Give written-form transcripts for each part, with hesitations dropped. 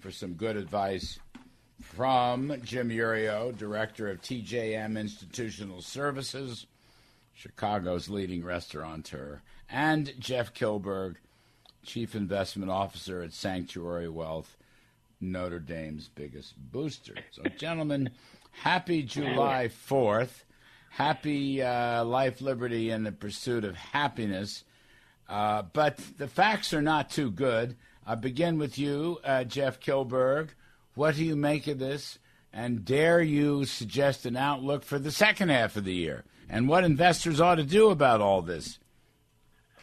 for some good advice from Jim Iuorio, director of TJM Institutional Services, Chicago's leading restaurateur, and Jeff Kilburg, chief investment officer at Sanctuary Wealth, Notre Dame's biggest booster. So, gentlemen, happy July 4th. Happy life, liberty, and the pursuit of happiness. But the facts are not too good. I begin with you, Jeff Kilburg. What do you make of this? And dare you suggest an outlook for the second half of the year? And what investors ought to do about all this?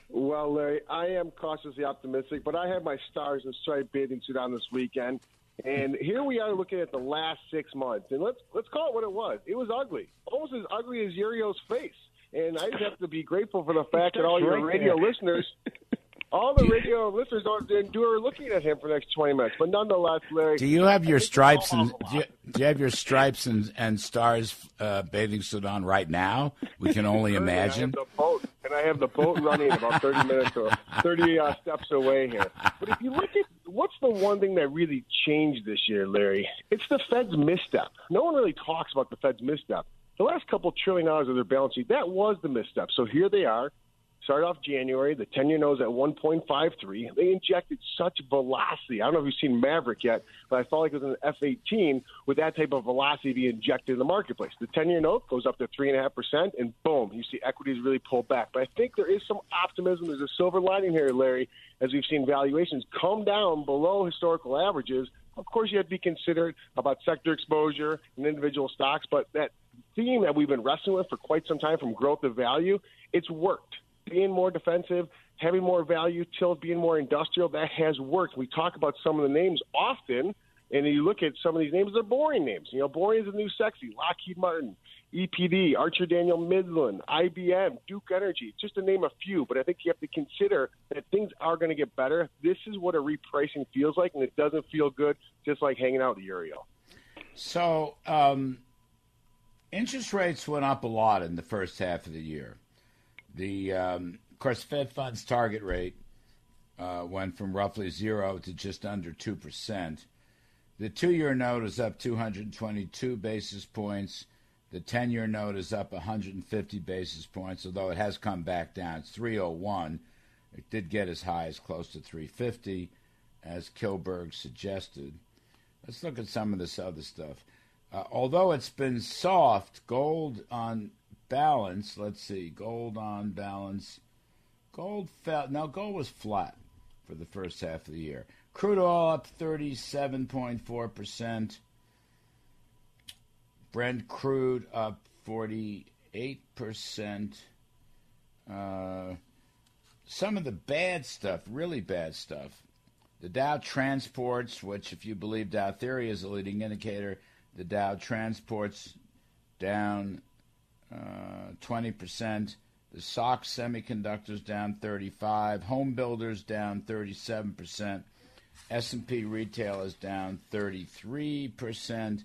Well, Larry, I am cautiously optimistic, but I have my stars and stripes bathing suit on this weekend. And here we are looking at the last 6 months. And let's call it what it was. It was ugly, almost as ugly as Iuorio's face. And I just have to be grateful for the fact that all your radio listeners... All the radio listeners are to endure looking at him for the next 20 minutes. But nonetheless, Larry, do you have your stripes and do you have your stripes and stars bathing suit on right now? We can only imagine. I have the boat running about 30 minutes or 30 steps away here. But if you look at what's the one thing that really changed this year, Larry, it's the Fed's misstep. No one really talks about the Fed's misstep. The last couple $1 trillion of their balance sheet, that was the misstep. So here they are. Start off January, the 10-year note's at 1.53. They injected such velocity. I don't know if you've seen Maverick yet, but I felt like it was an F-18 with that type of velocity being injected in the marketplace. The 10-year note goes up to 3.5%, and boom, you see equities really pull back. But I think there is some optimism. There's a silver lining here, Larry, as we've seen valuations come down below historical averages. Of course, you have to be considerate about sector exposure and individual stocks, but that theme that we've been wrestling with for quite some time from growth to value, it's worked. Being more defensive, having more value, till being more industrial, that has worked. We talk about some of the names often, and you look at some of these names, they're boring names. You know, boring is the new sexy. Lockheed Martin, EPD, Archer Daniel Midland, IBM, Duke Energy, just to name a few. But I think you have to consider that things are going to get better. This is what a repricing feels like, and it doesn't feel good, just like hanging out with Iuorio. So interest rates went up a lot in the first half of the year. The of course, Fed funds target rate went from roughly 0 to just under 2%. The 2-year note is up 222 basis points. The 10-year note is up 150 basis points, although it has come back down. It's 301. It did get as high as close to 350, as Kilburg suggested. Let's look at some of this other stuff. Although it's been soft, gold on balance, let's see, gold on balance, gold fell, no, gold was flat for the first half of the year. Crude oil up 37.4%, Brent crude up 48%. Some of the bad stuff, really bad stuff, the Dow transports, which if you believe Dow theory is a leading indicator, the Dow transports down 20%, the Sock Semiconductors down 35%, home builders down 37%, S&P retail is down 33%,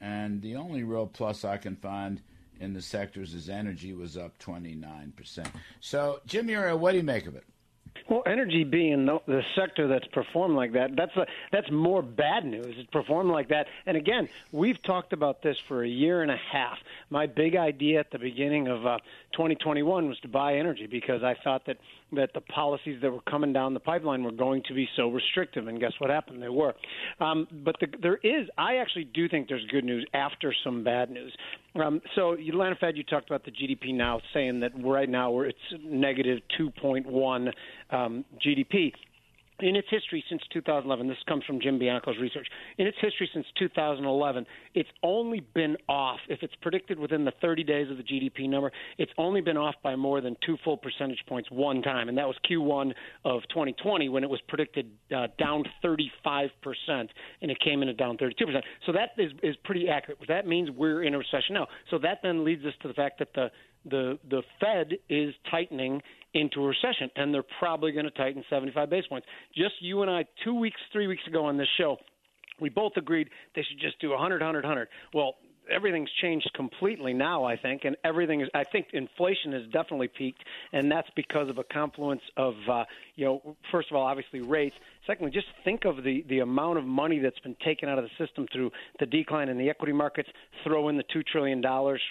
and the only real plus I can find in the sectors is energy was up 29%. So, Jim Iuorio, what do you make of it? Well, energy being the sector that's performed like that, that's more bad news. It's performed like that. And again, we've talked about this for a year and a half. My big idea at the beginning of 2021 was to buy energy because I thought that the policies that were coming down the pipeline were going to be so restrictive. And guess what happened? They were. I actually do think there's good news after some bad news. So Atlanta Fed, you talked about the GDP now saying that right now it's negative 2.1 GDP. In its history since 2011, this comes from Jim Bianco's research, in its history since 2011, it's only been off, if it's predicted within the 30 days of the GDP number, it's only been off by more than 2 full percentage points one time, and that was Q1 of 2020 when it was predicted down 35%, and it came in at down 32%. So that is pretty accurate. That means we're in a recession now. So that then leads us to the fact that the Fed is tightening into a recession, and they're probably going to tighten 75 basis points. Just you and I 3 weeks ago on this show, we both agreed they should just do 100, 100, 100. Well, everything's changed completely now, I think, and everything is – I think inflation has definitely peaked, and that's because of a confluence of, first of all, obviously rates. Secondly, just think of the amount of money that's been taken out of the system through the decline in the equity markets, throw in the $2 trillion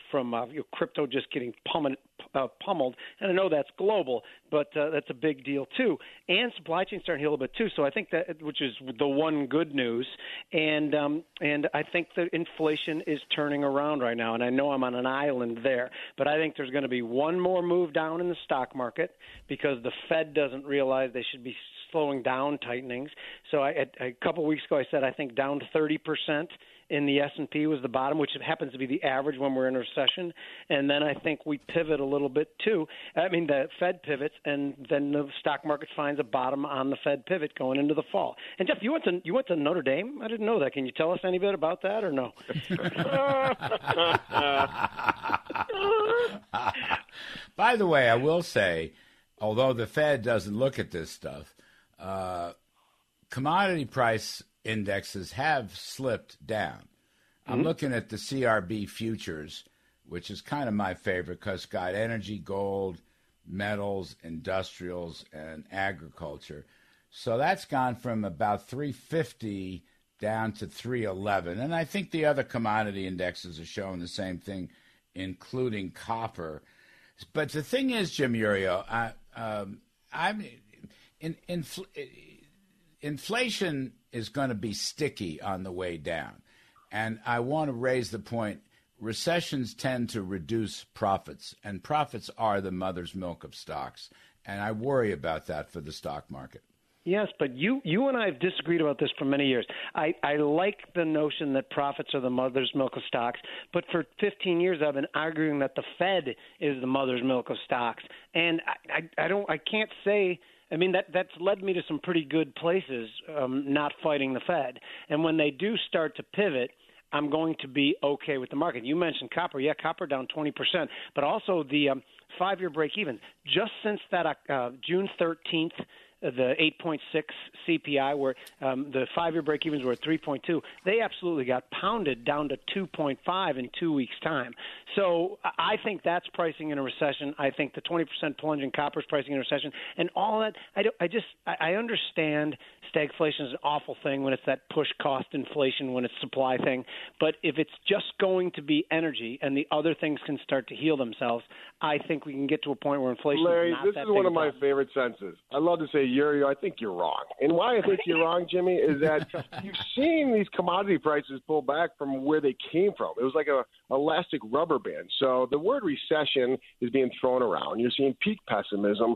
from crypto just getting pummeled. And I know that's global, but that's a big deal too. And supply chain starting to heal a bit too. So I think that – which is the one good news. And I think that inflation is turning around right now. And I know I'm on an island there, but I think there's going to be one more move down in the stock market because the Fed doesn't realize they should be slowing down tightenings. So a couple weeks ago I said I think down 30%. In the S&P was the bottom, which happens to be the average when we're in a recession. And then I think we pivot a little bit too. I mean, the Fed pivots, and then the stock market finds a bottom on the Fed pivot going into the fall. And, Jeff, you went to Notre Dame? I didn't know that. Can you tell us any bit about that or no? By the way, I will say, although the Fed doesn't look at this stuff, commodity price indexes have slipped down. I'm looking at the CRB futures, which is kind of my favorite because it's got energy, gold, metals, industrials, and agriculture. So that's gone from about 350 down to 311. And I think the other commodity indexes are showing the same thing, including copper. But the thing is, Jim Iuorio, inflation is going to be sticky on the way down. And I want to raise the point, recessions tend to reduce profits, and profits are the mother's milk of stocks. And I worry about that for the stock market. Yes, but you and I have disagreed about this for many years. I like the notion that profits are the mother's milk of stocks, but for 15 years I've been arguing that the Fed is the mother's milk of stocks. And I can't say – I mean, that's led me to some pretty good places, not fighting the Fed. And when they do start to pivot, I'm going to be okay with the market. You mentioned copper. Yeah, copper down 20%, but also the 5-year break-even. Just since that June 13th, the 8.6 CPI, where the 5-year break-evens were at 3.2, they absolutely got pounded down to 2.5 in 2 weeks' time. So I think that's pricing in a recession. I think the 20% plunge in copper is pricing in a recession. And all that, I understand stagflation is an awful thing when it's that push-cost inflation, when it's supply thing. But if it's just going to be energy and the other things can start to heal themselves, I think we can get to a point where inflation Larry, is not that big. Larry, this is one of my favorite senses. I love to say, I think you're wrong. And why I think you're wrong, Jimmy, is that you've seen these commodity prices pull back from where they came from. It was like an elastic rubber band. So the word recession is being thrown around. You're seeing peak pessimism.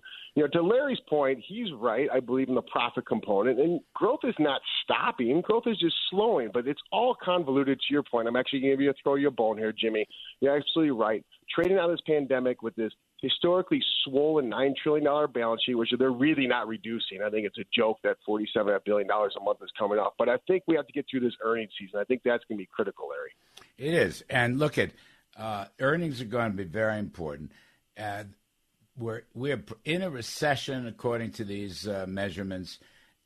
To Larry's point, he's right, I believe, in the profit component. And growth is not stopping. Growth is just slowing. But it's all convoluted to your point. I'm actually going to throw you a bone here, Jimmy. You're absolutely right. Trading out of this pandemic with this historically swollen $9 trillion balance sheet, which they're really not reducing. I think it's a joke that $47 billion a month is coming off. But I think we have to get through this earnings season. I think that's going to be critical, Larry. It is. And look at earnings are going to be very important. We're in a recession, according to these measurements,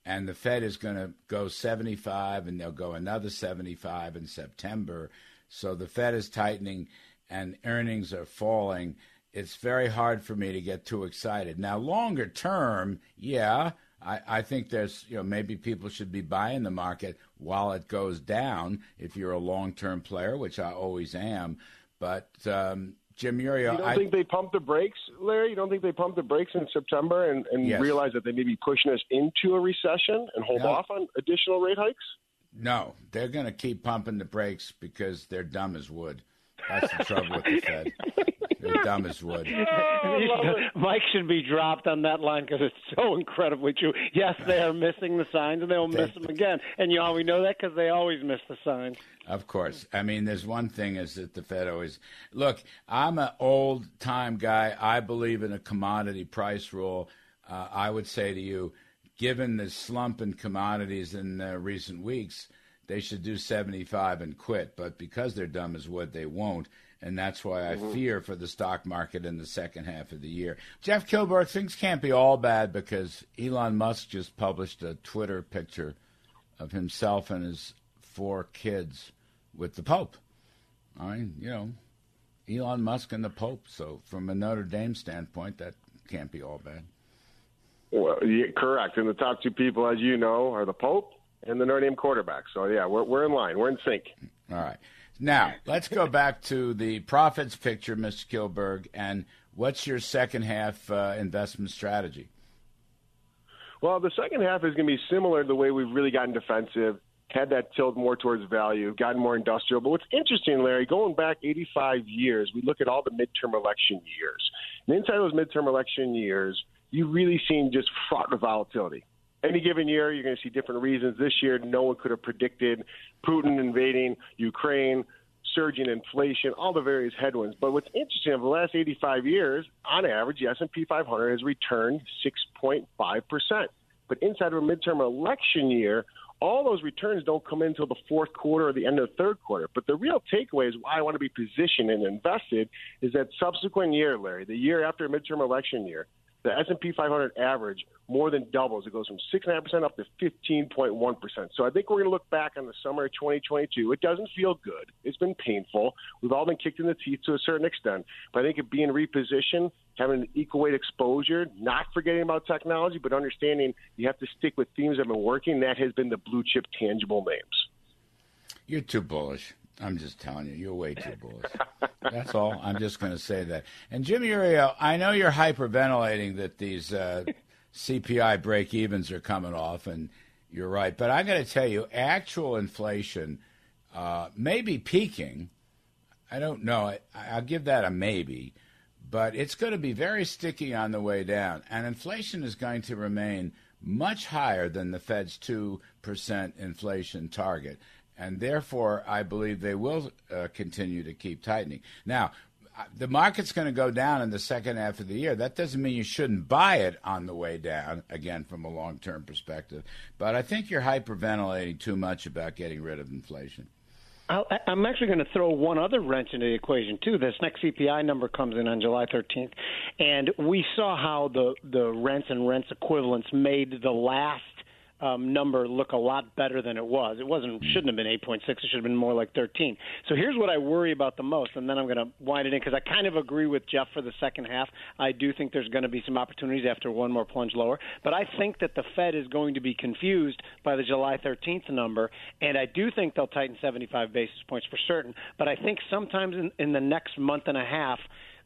and the Fed is going to go 75, and they'll go another 75 in September. So the Fed is tightening and earnings are falling. It's very hard for me to get too excited. Now, longer term, I think there's, maybe people should be buying the market while it goes down if you're a long-term player, which I always am. But, Jim Iuorio, you don't think they pumped the brakes, Larry? You don't think they pumped the brakes in September and yes, realize that they may be pushing us into a recession and hold off on additional rate hikes? No, they're going to keep pumping the brakes because they're dumb as wood. That's the trouble with the Fed. You're dumb as wood. Mike should be dropped on that line because it's so incredibly true. Yes, they are missing the signs, and they'll miss them again. And you all, we know that because they always miss the signs. Of course. I mean, there's one thing is that the Fed always – look, I'm an old-time guy. I believe in a commodity price rule. I would say to you, given the slump in commodities in recent weeks, they should do 75 and quit. But because they're dumb as wood, they won't. And that's why I fear for the stock market in the second half of the year. Jeff Kilburg, things can't be all bad because Elon Musk just published a Twitter picture of himself and his 4 kids with the Pope. I mean, you know, Elon Musk and the Pope. So from a Notre Dame standpoint, that can't be all bad. Well, yeah, correct. And the top 2 people, as you know, are the Pope and the Notre Dame quarterback. So, yeah, we're in line. We're in sync. All right. Now, let's go back to the profits picture, Mr. Kilburg, and what's your second-half investment strategy? Well, the second half is going to be similar to the way we've really gotten defensive, had that tilt more towards value, gotten more industrial. But what's interesting, Larry, going back 85 years, we look at all the midterm election years. And inside those midterm election years, you've really seen just fraught with volatility. Any given year, you're going to see different reasons. This year, no one could have predicted Putin invading Ukraine, surging inflation, all the various headwinds. But what's interesting, over the last 85 years, on average, the S&P 500 has returned 6.5%. But inside of a midterm election year, all those returns don't come in until the fourth quarter or the end of the third quarter. But the real takeaway is why I want to be positioned and invested is that subsequent year, Larry, the year after a midterm election year, the S&P 500 average more than doubles. It goes from 6.5% up to 15.1%. So I think we're going to look back on the summer of 2022. It doesn't feel good. It's been painful. We've all been kicked in the teeth to a certain extent. But I think it being repositioned, having an equal weight exposure, not forgetting about technology, but understanding you have to stick with themes that have been working, that has been the blue chip tangible names. You're too bullish. I'm just telling you, you're way too bullish. That's all. I'm just going to say that. And Jim Iuorio, I know you're hyperventilating that these CPI break-evens are coming off, and you're right. But I got to tell you, actual inflation may be peaking. I don't know. I'll give that a maybe. But it's going to be very sticky on the way down. And inflation is going to remain much higher than the Fed's 2% inflation target. And therefore, I believe they will continue to keep tightening. Now, the market's going to go down in the second half of the year. That doesn't mean you shouldn't buy it on the way down, again, from a long-term perspective. But I think you're hyperventilating too much about getting rid of inflation. I'm actually going to throw one other wrench into the equation, too. This next CPI number comes in on July 13th, and we saw how the rents and rents equivalents made the last number look a lot better than it was. It shouldn't have been 8.6. It should have been more like 13. So here's what I worry about the most, and then I'm going to wind it in because I kind of agree with Jeff for the second half. I do think there's going to be some opportunities after one more plunge lower, but I think that the Fed is going to be confused by the July 13th number, and I do think they'll tighten 75 basis points for certain, but I think sometimes in the next month and a half,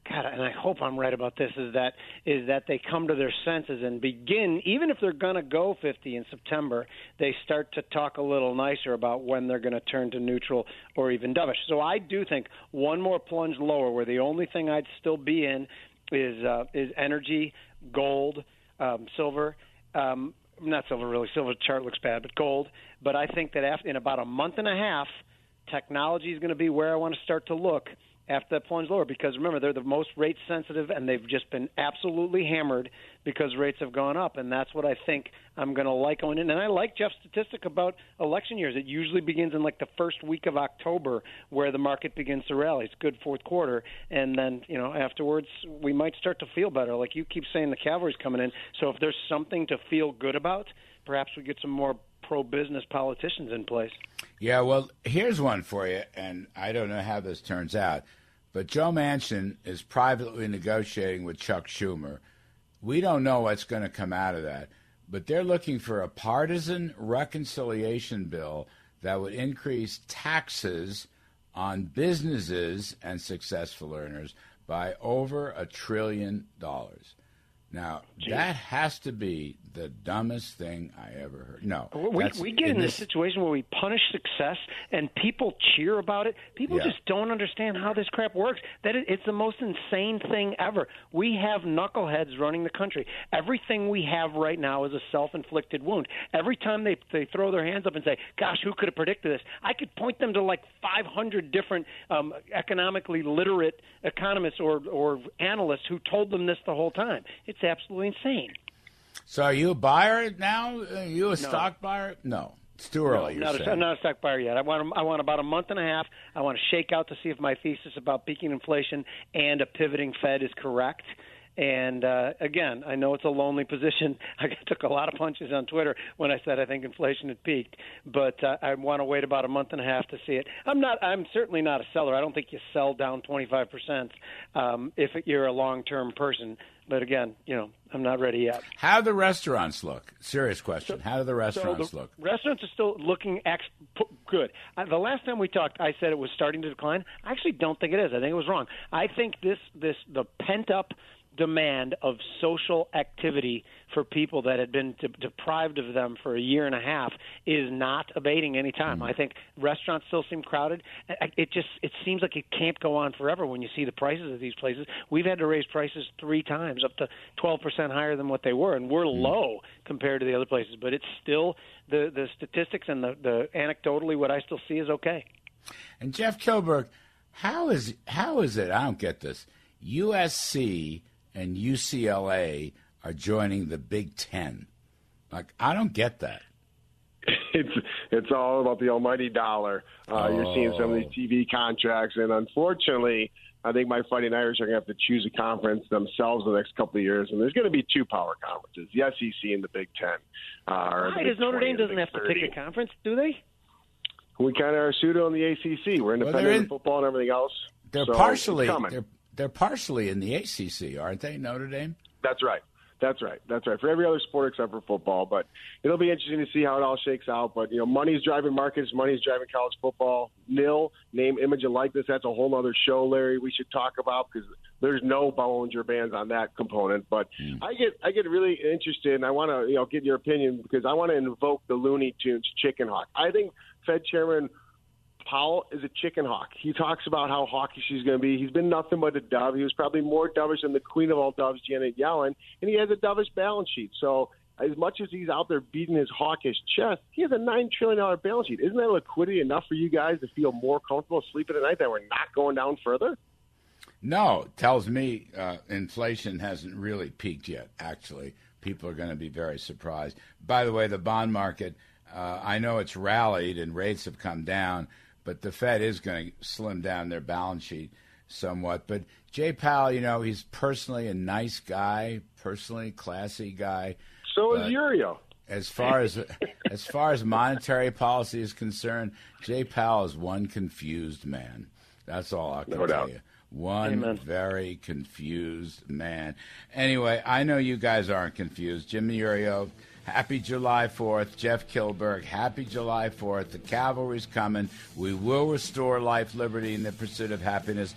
God, and I hope I'm right about this, is that they come to their senses and begin, even if they're going to go 50 in September, they start to talk a little nicer about when they're going to turn to neutral or even dovish. So I do think one more plunge lower, where the only thing I'd still be in is energy, gold, silver. Not silver, really. Silver chart looks bad, but gold. But I think that in about a month and a half, technology is going to be where I want to start to look after that plunge lower, because remember, they're the most rate sensitive, and they've just been absolutely hammered because rates have gone up, and that's what I think I'm going to like going in. And I like Jeff's statistic about election years. It usually begins in like the first week of October where the market begins to rally. It's good fourth quarter, and then, you know, afterwards we might start to feel better. Like you keep saying, the cavalry's coming in, so if there's something to feel good about, perhaps we get some more pro-business politicians in place. Yeah, well, here's one for you, and I don't know how this turns out, but Joe Manchin is privately negotiating with Chuck Schumer. We don't know what's going to come out of that, but they're looking for a partisan reconciliation bill that would increase taxes on businesses and successful earners by over $1 trillion. Now, that has to be the dumbest thing I ever heard. No. We get in this situation where we punish success and people cheer about it. People just don't understand how this crap works. That it's the most insane thing ever. We have knuckleheads running the country. Everything we have right now is a self-inflicted wound. Every time they throw their hands up and say, gosh, who could have predicted this? I could point them to like 500 different economically literate economists or analysts who told them this the whole time. It's absolutely insane. So are you a buyer now? Are you a stock buyer? No. It's too early. I'm not a stock buyer yet. I want about a month and a half. I want to shake out to see if my thesis about peaking inflation and a pivoting Fed is correct. And, again, I know it's a lonely position. I took a lot of punches on Twitter when I said I think inflation had peaked. But I want to wait about a month and a half to see it. I'm certainly not a seller. I don't think you sell down 25% if you're a long-term person. But, again, I'm not ready yet. How do the restaurants look? Serious question. How do the restaurants look? Restaurants are still looking good. The last time we talked, I said it was starting to decline. I actually don't think it is. I think it was wrong. I think the pent-up demand of social activity for people that had been deprived of them for a year and a half is not abating any time. I think restaurants still seem crowded. It seems like it can't go on forever when you see the prices of these places. We've had to raise prices 3 times, up to 12% higher than what they were, and we're low compared to the other places. But it's still the statistics and the anecdotally what I still see is okay. And Jeff Kilburg, how is it? I don't get this. USC and UCLA are joining the Big Ten. Like, I don't get that. It's all about the almighty dollar. You're seeing some of these TV contracts, and unfortunately, I think my Fighting Irish are going to have to choose a conference themselves in the next couple of years, and there's going to be 2 power conferences, the SEC and the Big Ten. Why? Because Notre Dame doesn't have to pick a conference, do they? We kind of are pseudo in the ACC. We're independent in football and everything else. They're partially in the ACC, aren't they, Notre Dame? That's right. For every other sport except for football. But it'll be interesting to see how it all shakes out. But, money's driving markets. Money's driving college football. NIL, name, image, and likeness. That's a whole other show, Larry, we should talk about because there's no Bollinger Bands on that component. But I get really interested, and I want to get your opinion because I want to invoke the Looney Tunes chicken hawk. I think Fed Chairman Powell is a chicken hawk. He talks about how hawkish he's going to be. He's been nothing but a dove. He was probably more dovish than the queen of all doves, Janet Yellen, and he has a dovish balance sheet. So as much as he's out there beating his hawkish chest, he has a $9 trillion balance sheet. Isn't that liquidity enough for you guys to feel more comfortable sleeping at night that we're not going down further? No. It tells me inflation hasn't really peaked yet, actually. People are going to be very surprised. By the way, the bond market, I know it's rallied and rates have come down, but the Fed is going to slim down their balance sheet somewhat. But Jay Powell, he's personally a nice guy, classy guy. So is Iurio. As far as monetary policy is concerned, Jay Powell is one confused man. That's all I can tell you. One very confused man. Anyway, I know you guys aren't confused. Jim Iurio, happy July 4th. Jeff Kilburg, happy July 4th. The cavalry's coming. We will restore life, liberty, and the pursuit of happiness.